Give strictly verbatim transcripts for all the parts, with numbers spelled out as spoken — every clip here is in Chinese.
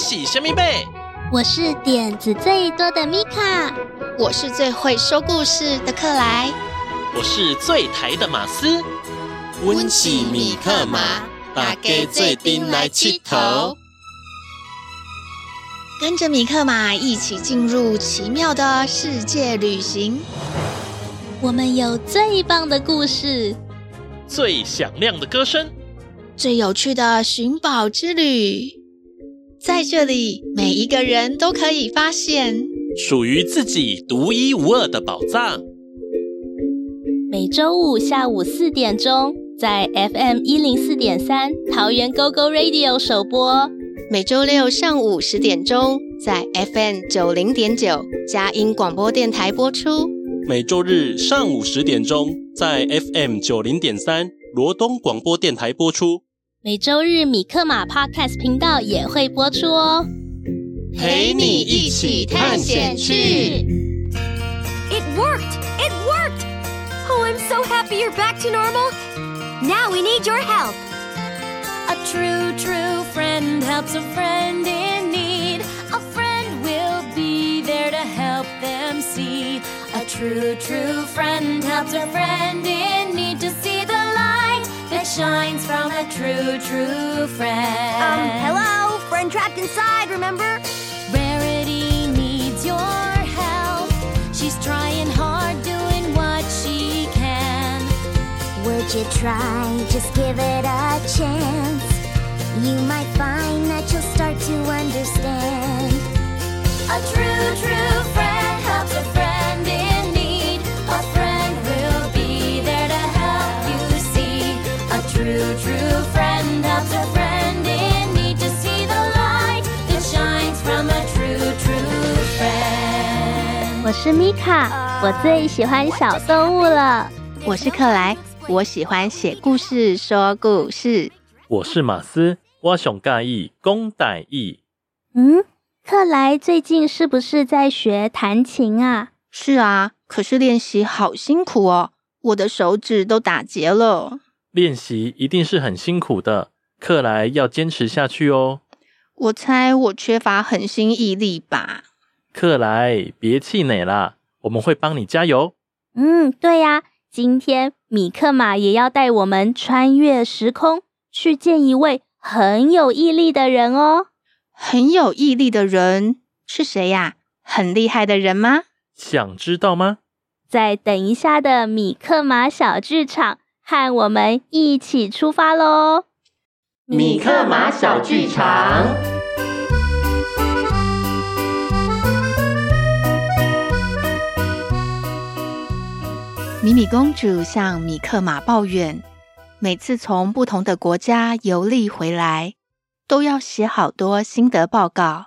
是什么贝？我是点子最多的米卡，我是最会说故事的克莱，我是最台的马斯。我们是米克马，大家做阵来佚佗。跟着米克马一起进入奇妙的世界旅行，我们有最棒的故事，最响亮的歌声，最有趣的寻宝之旅。在这里，每一个人都可以发现属于自己独一无二的宝藏。每周五下午四点钟，在 F M 一零四点三 桃园 GoGo Radio 首播。每周六上午十点钟，在 F M 九零点九 佳音广播电台播出。每周日上午十点钟，在 F M 九零点三 罗东广播电台播出。每周日米克马 Podcast 频道也会播出哦，陪你一起探险去。 It worked! It worked! Oh, I'm so happy you're back to normal. Now we need your help.A true, true friend helps a friend in need. A friend will be there to help them see. A true, true friend helps a friend in need to see the light that shines from a true, true friend. Um, hello? Friend trapped inside, remember? Rarity needs your help. She's trying hard, doing what she can. Would you try? Just give it a chance.You might find that you'll start to understand. A true, true friend helps a friend in need. A friend will be there to help you see. A true, true friend helps a friend in need to see the light that shines from a true, true friend. 我是米卡，我最喜欢小动物了。我是克莱，我喜欢写故事、说故事。我是马斯。我想介意公代意。嗯，克莱最近是不是在学弹琴啊？是啊，可是练习好辛苦哦，我的手指都打结了。练习一定是很辛苦的，克莱要坚持下去哦。我猜我缺乏恒心毅力吧。克莱，别气馁啦，我们会帮你加油。嗯，对呀、啊，今天米克马也要带我们穿越时空，去见一位很有毅力的人哦。很有毅力的人是谁呀、啊？很厉害的人吗？想知道吗？在等一下的米克马小剧场，和我们一起出发咯。米克马小剧场，米米公主向米克马抱怨，每次从不同的国家游历回来，都要写好多心得报告。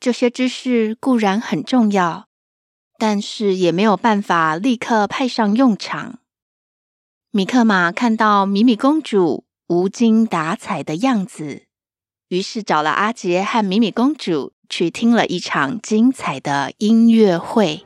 这些知识固然很重要，但是也没有办法立刻派上用场。米克马看到米米公主无精打采的样子，于是找了阿杰和米米公主去听了一场精彩的音乐会。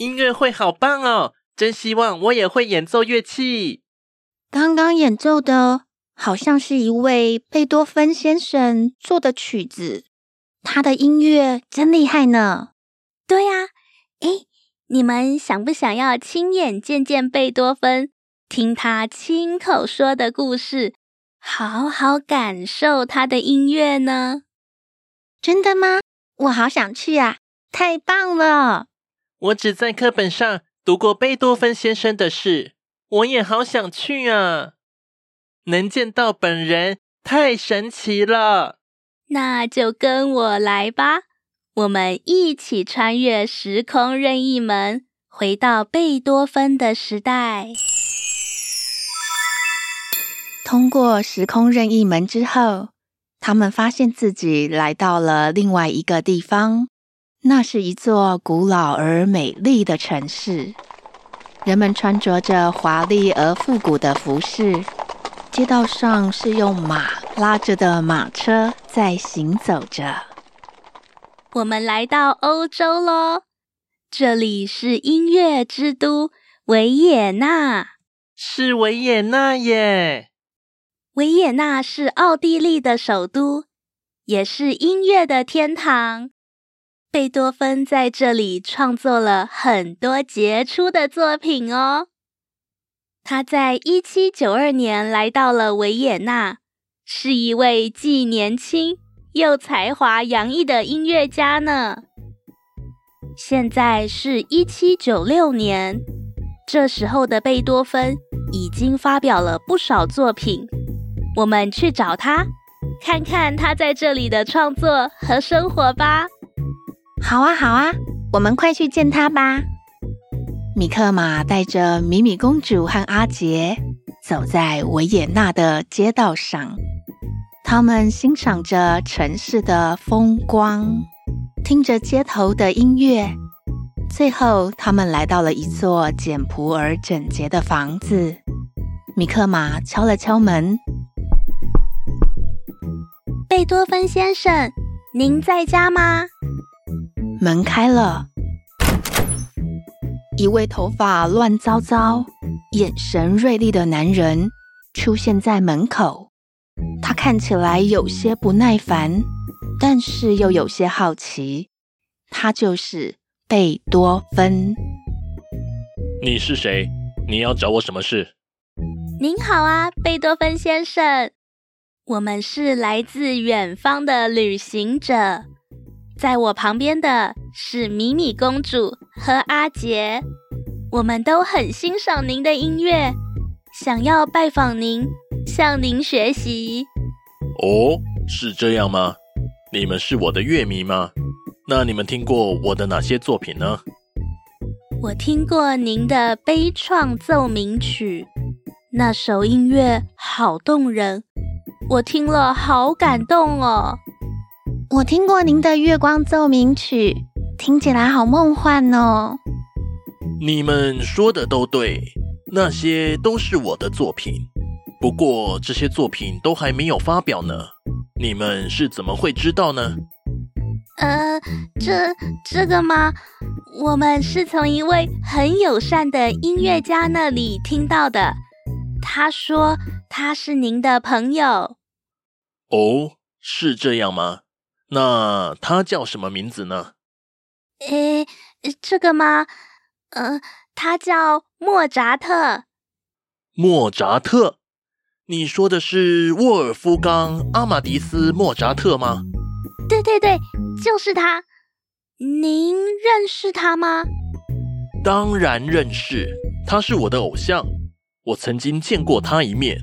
音乐会好棒哦，真希望我也会演奏乐器。刚刚演奏的好像是一位贝多芬先生做的曲子，他的音乐真厉害呢。对啊，诶，你们想不想要亲眼见见贝多芬，听他亲口说的故事，好好感受他的音乐呢？真的吗？我好想去啊，太棒了。我只在课本上读过贝多芬先生的事，我也好想去啊！能见到本人，太神奇了！那就跟我来吧，我们一起穿越时空任意门，回到贝多芬的时代。通过时空任意门之后，他们发现自己来到了另外一个地方。那是一座古老而美丽的城市，人们穿着着华丽而复古的服饰，街道上是用马拉着的马车在行走着。我们来到欧洲咯，这里是音乐之都维也纳。是维也纳耶！维也纳是奥地利的首都，也是音乐的天堂。贝多芬在这里创作了很多杰出的作品哦。他在一七九二年来到了维也纳，是一位既年轻又才华洋溢的音乐家呢。现在是一七九六年，这时候的贝多芬已经发表了不少作品，我们去找他，看看他在这里的创作和生活吧。好啊好啊，我们快去见他吧。米克玛带着米米公主和阿杰走在维也纳的街道上，他们欣赏着城市的风光，听着街头的音乐，最后他们来到了一座简朴而整洁的房子。米克玛敲了敲门。贝多芬先生，您在家吗？门开了，一位头发乱糟糟、眼神锐利的男人出现在门口。他看起来有些不耐烦，但是又有些好奇。他就是贝多芬。你是谁？你要找我什么事？您好啊，贝多芬先生。我们是来自远方的旅行者。在我旁边的是米米公主和阿杰，我们都很欣赏您的音乐，想要拜访您，向您学习。哦，是这样吗？你们是我的乐迷吗？那你们听过我的哪些作品呢？我听过您的悲怆奏鸣曲，那首音乐好动人，我听了好感动哦。我听过您的月光奏鸣曲，听起来好梦幻哦。你们说的都对，那些都是我的作品，不过这些作品都还没有发表呢。你们是怎么会知道呢？呃，这这个吗？我们是从一位很友善的音乐家那里听到的，他说他是您的朋友。哦，是这样吗？那他叫什么名字呢？诶，这个吗？呃，他叫莫扎特。莫扎特？你说的是沃尔夫冈·阿马迪斯·莫扎特吗？对对对，就是他。您认识他吗？当然认识，他是我的偶像，我曾经见过他一面，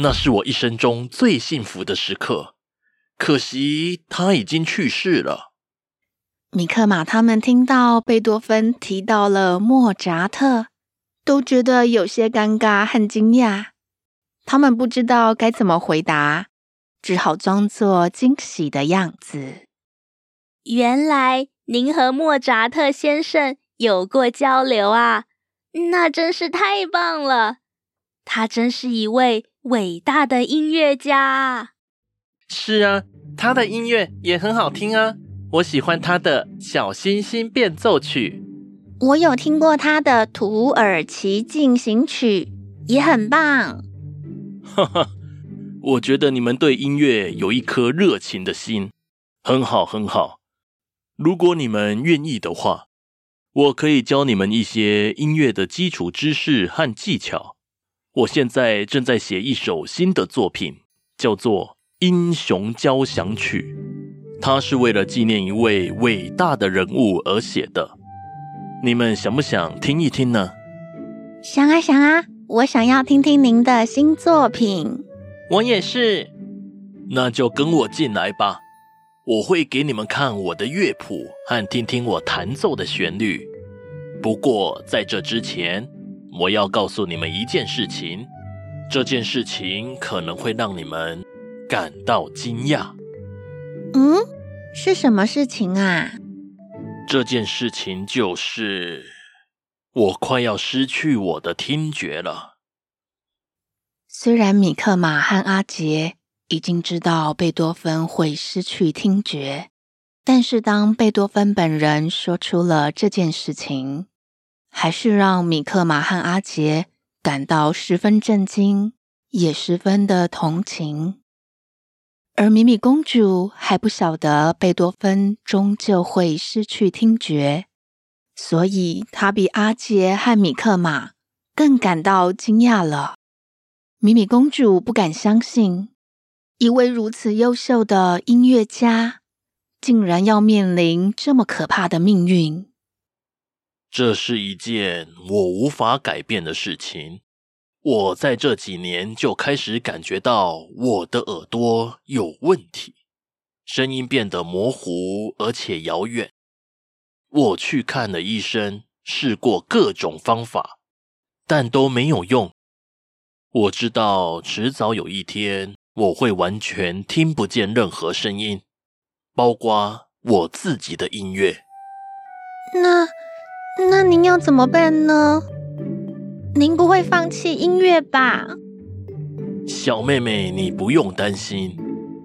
那是我一生中最幸福的时刻。可惜他已经去世了。米克玛他们听到贝多芬提到了莫扎特，都觉得有些尴尬和惊讶，他们不知道该怎么回答，只好装作惊喜的样子。原来您和莫扎特先生有过交流啊，那真是太棒了，他真是一位伟大的音乐家。是啊，他的音乐也很好听啊，我喜欢他的小星星变奏曲。我有听过他的土耳其进行曲，也很棒。哈哈，我觉得你们对音乐有一颗热情的心，很好很好。如果你们愿意的话，我可以教你们一些音乐的基础知识和技巧。我现在正在写一首新的作品，叫做英雄交响曲，它是为了纪念一位伟大的人物而写的。你们想不想听一听呢？想啊想啊，我想要听听您的新作品。我也是。那就跟我进来吧，我会给你们看我的乐谱和听听我弹奏的旋律。不过在这之前，我要告诉你们一件事情，这件事情可能会让你们感到惊讶。嗯，是什么事情啊？这件事情就是我快要失去我的听觉了。虽然米克马和阿杰已经知道贝多芬会失去听觉，但是当贝多芬本人说出了这件事情，还是让米克马和阿杰感到十分震惊，也十分的同情。而米米公主还不晓得贝多芬终究会失去听觉，所以她比阿杰和米克马更感到惊讶了。米米公主不敢相信，一位如此优秀的音乐家竟然要面临这么可怕的命运。这是一件我无法改变的事情。我在这几年就开始感觉到我的耳朵有问题，声音变得模糊而且遥远。我去看了医生，试过各种方法，但都没有用。我知道迟早有一天我会完全听不见任何声音，包括我自己的音乐。那那您要怎么办呢？您不会放弃音乐吧？小妹妹，你不用担心，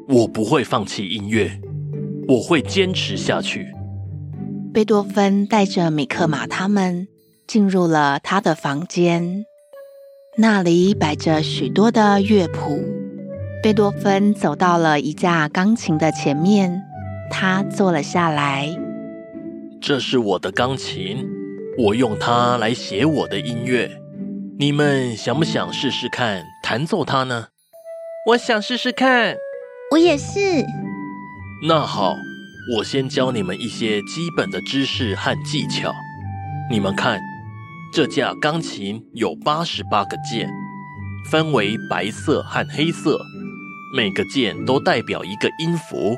我不会放弃音乐，我会坚持下去。贝多芬带着米克马他们进入了他的房间，那里摆着许多的乐谱。贝多芬走到了一架钢琴的前面，他坐了下来。这是我的钢琴，我用它来写我的音乐。你们想不想试试看弹奏它呢？我想试试看。我也是。那好，我先教你们一些基本的知识和技巧。你们看，这架钢琴有八十八个键，分为白色和黑色，每个键都代表一个音符。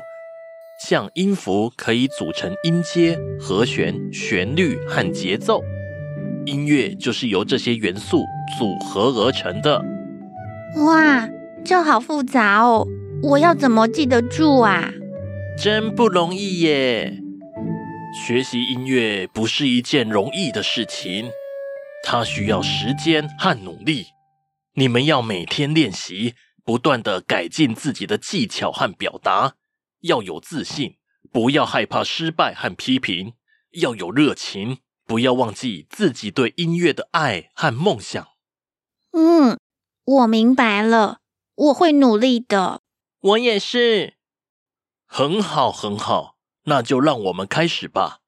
像音符可以组成音阶、和弦、旋律和节奏。音乐就是由这些元素组合而成的。哇，这好复杂哦，我要怎么记得住啊？真不容易耶。学习音乐不是一件容易的事情，它需要时间和努力。你们要每天练习，不断地改进自己的技巧和表达，要有自信，不要害怕失败和批评，要有热情。不要忘记自己对音乐的爱和梦想。嗯，我明白了，我会努力的。我也是。很好，很好，那就让我们开始吧。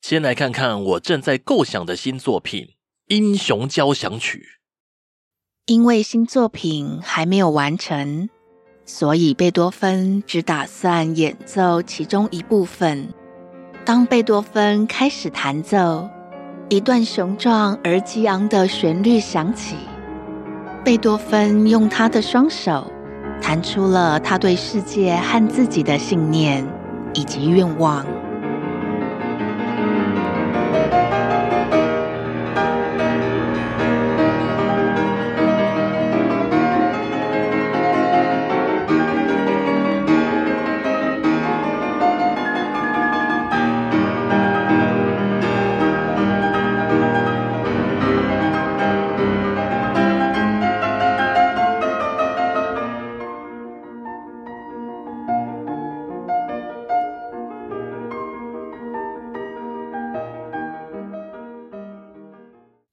先来看看我正在构想的新作品《英雄交响曲》。因为新作品还没有完成，所以贝多芬只打算演奏其中一部分。当贝多芬开始弹奏，一段雄壮而激昂的旋律响起。贝多芬用他的双手弹出了他对世界和自己的信念以及愿望。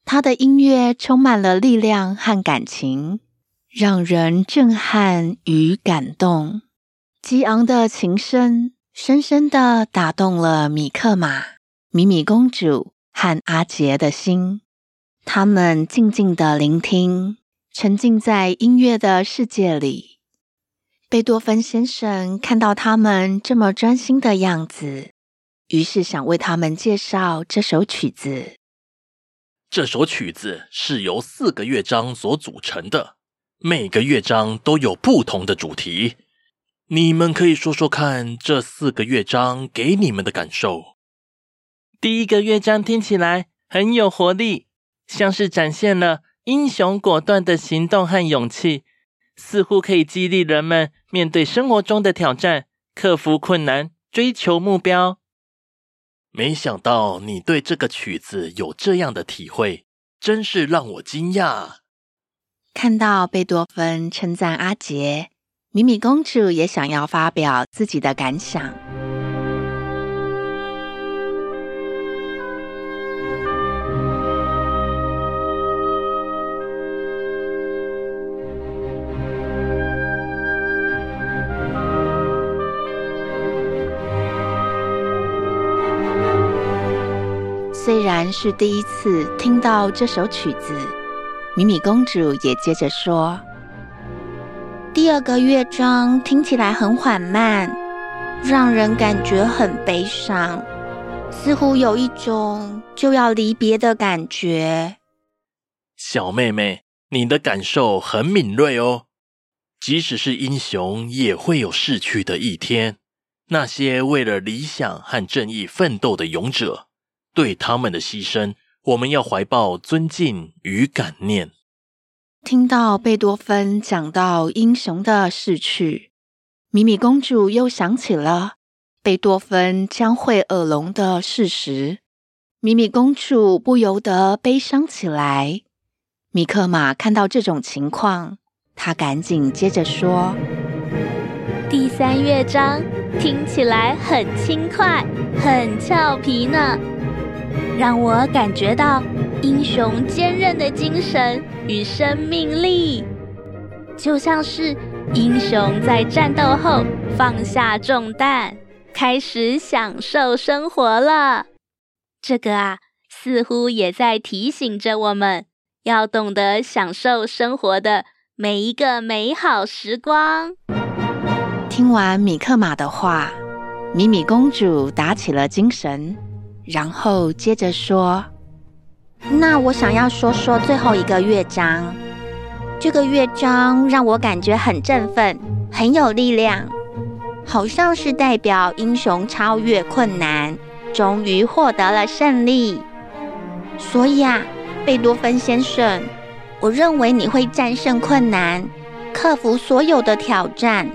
他的音乐充满了力量和感情，让人震撼与感动。激昂的琴声深深地打动了米克马、米米公主和阿杰的心。他们静静地聆听，沉浸在音乐的世界里。贝多芬先生看到他们这么专心的样子，于是想为他们介绍这首曲子。这首曲子是由四个乐章所组成的，每个乐章都有不同的主题。你们可以说说看这四个乐章给你们的感受。第一个乐章听起来很有活力，像是展现了英雄果断的行动和勇气，似乎可以激励人们面对生活中的挑战，克服困难，追求目标。没想到你对这个曲子有这样的体会，真是让我惊讶。看到贝多芬称赞阿杰，米米公主也想要发表自己的感想。虽然是第一次听到这首曲子，米米公主也接着说，第二个乐章听起来很缓慢，让人感觉很悲伤，似乎有一种就要离别的感觉。小妹妹，你的感受很敏锐哦。即使是英雄也会有逝去的一天，那些为了理想和正义奋斗的勇者，对他们的牺牲，我们要怀抱尊敬与感念。听到贝多芬讲到英雄的逝去，米米公主又想起了贝多芬将会耳聋的事实，米米公主不由得悲伤起来。米克马看到这种情况，他赶紧接着说，第三乐章听起来很轻快，很俏皮呢，让我感觉到英雄坚韧的精神与生命力，就像是英雄在战斗后放下重担，开始享受生活了。这个啊，似乎也在提醒着我们，要懂得享受生活的每一个美好时光。听完米克马的话，米米公主打起了精神，然后接着说，那我想要说说最后一个乐章。这个乐章让我感觉很振奋，很有力量，好像是代表英雄超越困难，终于获得了胜利。所以啊，贝多芬先生，我认为你会战胜困难，克服所有的挑战，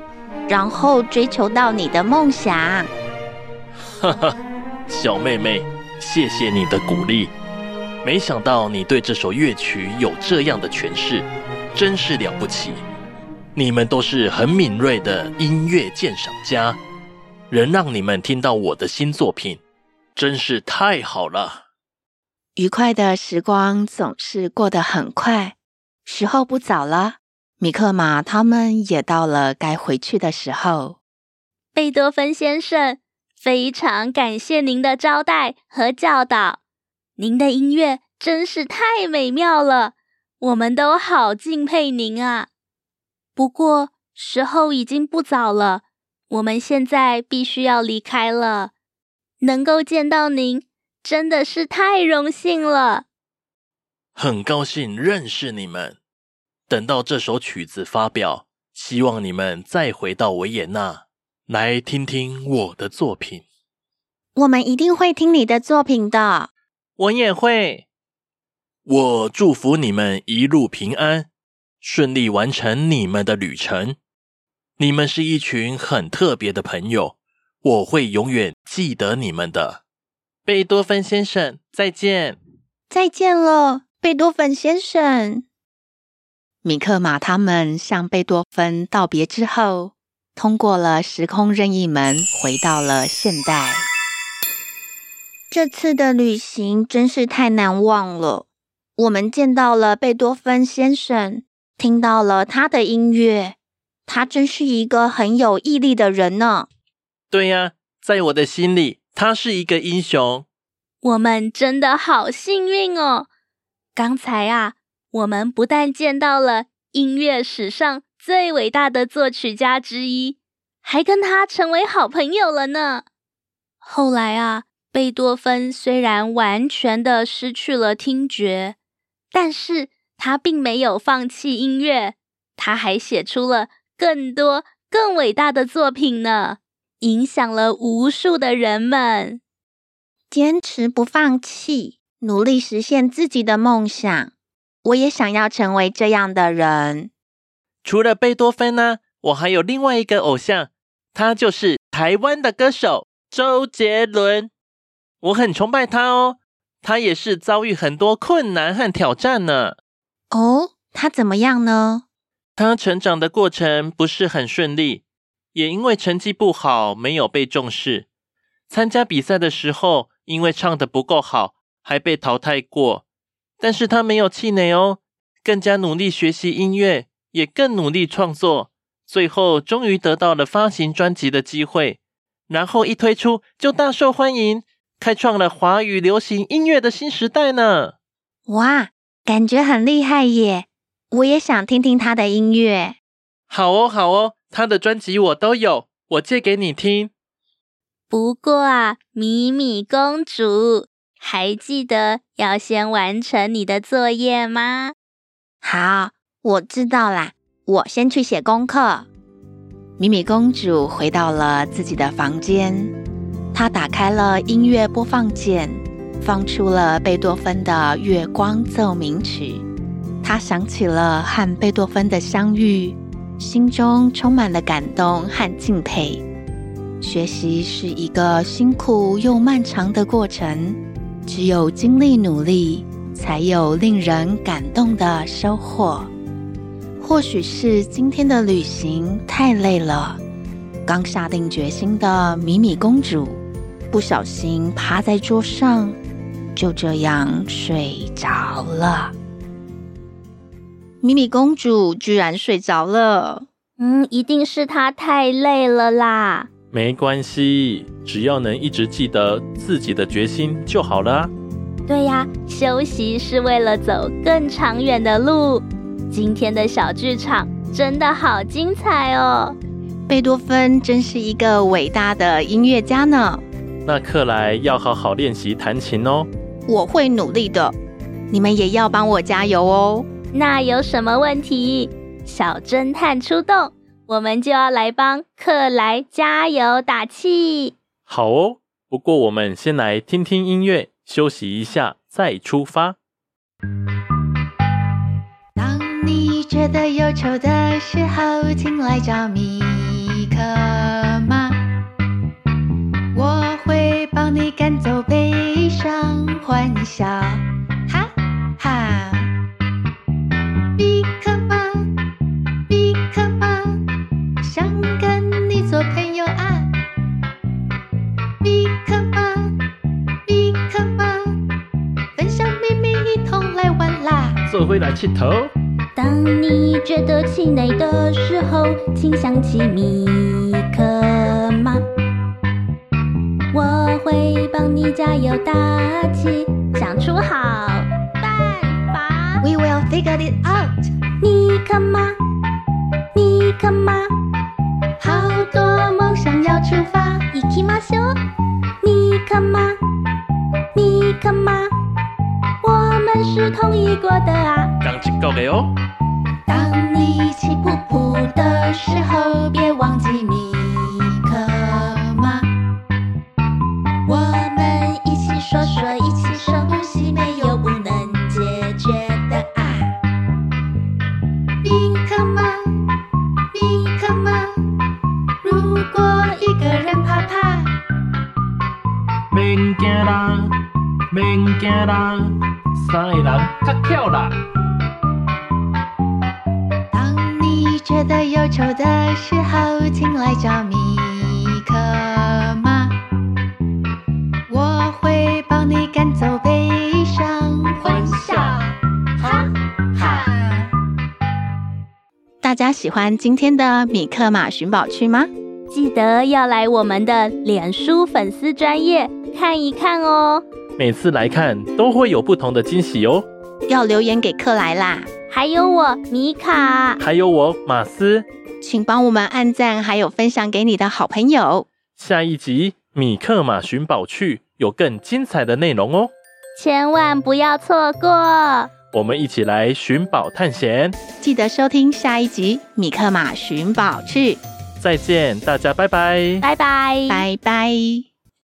然后追求到你的梦想。哈哈，小妹妹，谢谢你的鼓励。没想到你对这首乐曲有这样的诠释，真是了不起。你们都是很敏锐的音乐鉴赏家，能让你们听到我的新作品，真是太好了。愉快的时光总是过得很快，时候不早了，米克马他们也到了该回去的时候。贝多芬先生，非常感谢您的招待和教导。您的音乐真是太美妙了，我们都好敬佩您啊。不过，时候已经不早了，我们现在必须要离开了。能够见到您，真的是太荣幸了。很高兴认识你们。等到这首曲子发表，希望你们再回到维也纳，来听听我的作品。我们一定会听你的作品的。我也会。我祝福你们一路平安，顺利完成你们的旅程。你们是一群很特别的朋友，我会永远记得你们的。贝多芬先生，再见。再见了，贝多芬先生。米克马他们向贝多芬道别之后，通过了时空任意门，回到了现代。这次的旅行真是太难忘了，我们见到了贝多芬先生，听到了他的音乐，他真是一个很有毅力的人呢。对呀，在我的心里，他是一个英雄。我们真的好幸运哦，刚才啊，我们不但见到了音乐史上最伟大的作曲家之一，还跟他成为好朋友了呢。后来啊，贝多芬虽然完全的失去了听觉，但是他并没有放弃音乐，他还写出了更多更伟大的作品呢，影响了无数的人们。坚持不放弃，努力实现自己的梦想，我也想要成为这样的人。除了贝多芬呢，我还有另外一个偶像，他就是台湾的歌手周杰伦。我很崇拜他哦，他也是遭遇很多困难和挑战呢。哦，他怎么样呢？他成长的过程不是很顺利，也因为成绩不好没有被重视。参加比赛的时候，因为唱得不够好，还被淘汰过。但是他没有气馁哦，更加努力学习音乐，也更努力创作，最后终于得到了发行专辑的机会，然后一推出就大受欢迎，开创了华语流行音乐的新时代呢。哇，感觉很厉害耶，我也想听听他的音乐。好哦好哦，他的专辑我都有，我借给你听。不过啊，米米公主，还记得要先完成你的作业吗？好，我知道啦，我先去写功课。米米公主回到了自己的房间，她打开了音乐播放键，放出了贝多芬的《月光奏鸣曲》。她想起了和贝多芬的相遇，心中充满了感动和敬佩。学习是一个辛苦又漫长的过程，只有经历努力，才有令人感动的收获。或许是今天的旅行太累了，刚下定决心的米米公主，不小心趴在桌上，就这样睡着了。米米公主居然睡着了。嗯，一定是她太累了啦。没关系，只要能一直记得自己的决心就好了。对呀，休息是为了走更长远的路。今天的小剧场真的好精彩哦。贝多芬真是一个伟大的音乐家呢。那克莱要好好练习弹琴哦。我会努力的，你们也要帮我加油哦。那有什么问题？小侦探出动，我们就要来帮克莱加油打气。好哦，不过我们先来听听音乐，休息一下再出发。当你觉得忧愁的时候，请来找米克妈，我会帮你赶走悲伤，欢笑哈哈。米克妈，米克妈，想跟你做朋友啊。米克妈，米克妈，分享秘密一同来玩啦，做回来气头。当你觉得气馁的时候，请想起米克妈，我会帮你加油打气，想出好办法。We will figure it out， 米克妈，米克妈。好多梦想要出发，行きましょう。米克妈，米克妈，我们是同一国的啊。刚一国的哦。当你气噗噗的时候，别忘记米克妈，我们一起说说，一起深呼吸，没有不能解决的啊。米克妈，米克妈，如果一个人怕怕，免惊啦，免惊啦，三个人较巧啦。当你觉得忧愁的时候，请来找米克妈，我会帮你赶走悲伤，欢笑哈哈。大家喜欢今天的米克马寻宝趣吗？记得要来我们的脸书粉丝专页看一看哦，每次来看都会有不同的惊喜哦。要留言给克莱啦，还有我米卡，还有我马斯，请帮我们按赞，还有分享给你的好朋友。下一集米克马寻宝趣有更精彩的内容哦，千万不要错过。我们一起来寻宝探险，记得收听下一集米克马寻宝趣。再见，大家拜拜，拜拜，拜拜。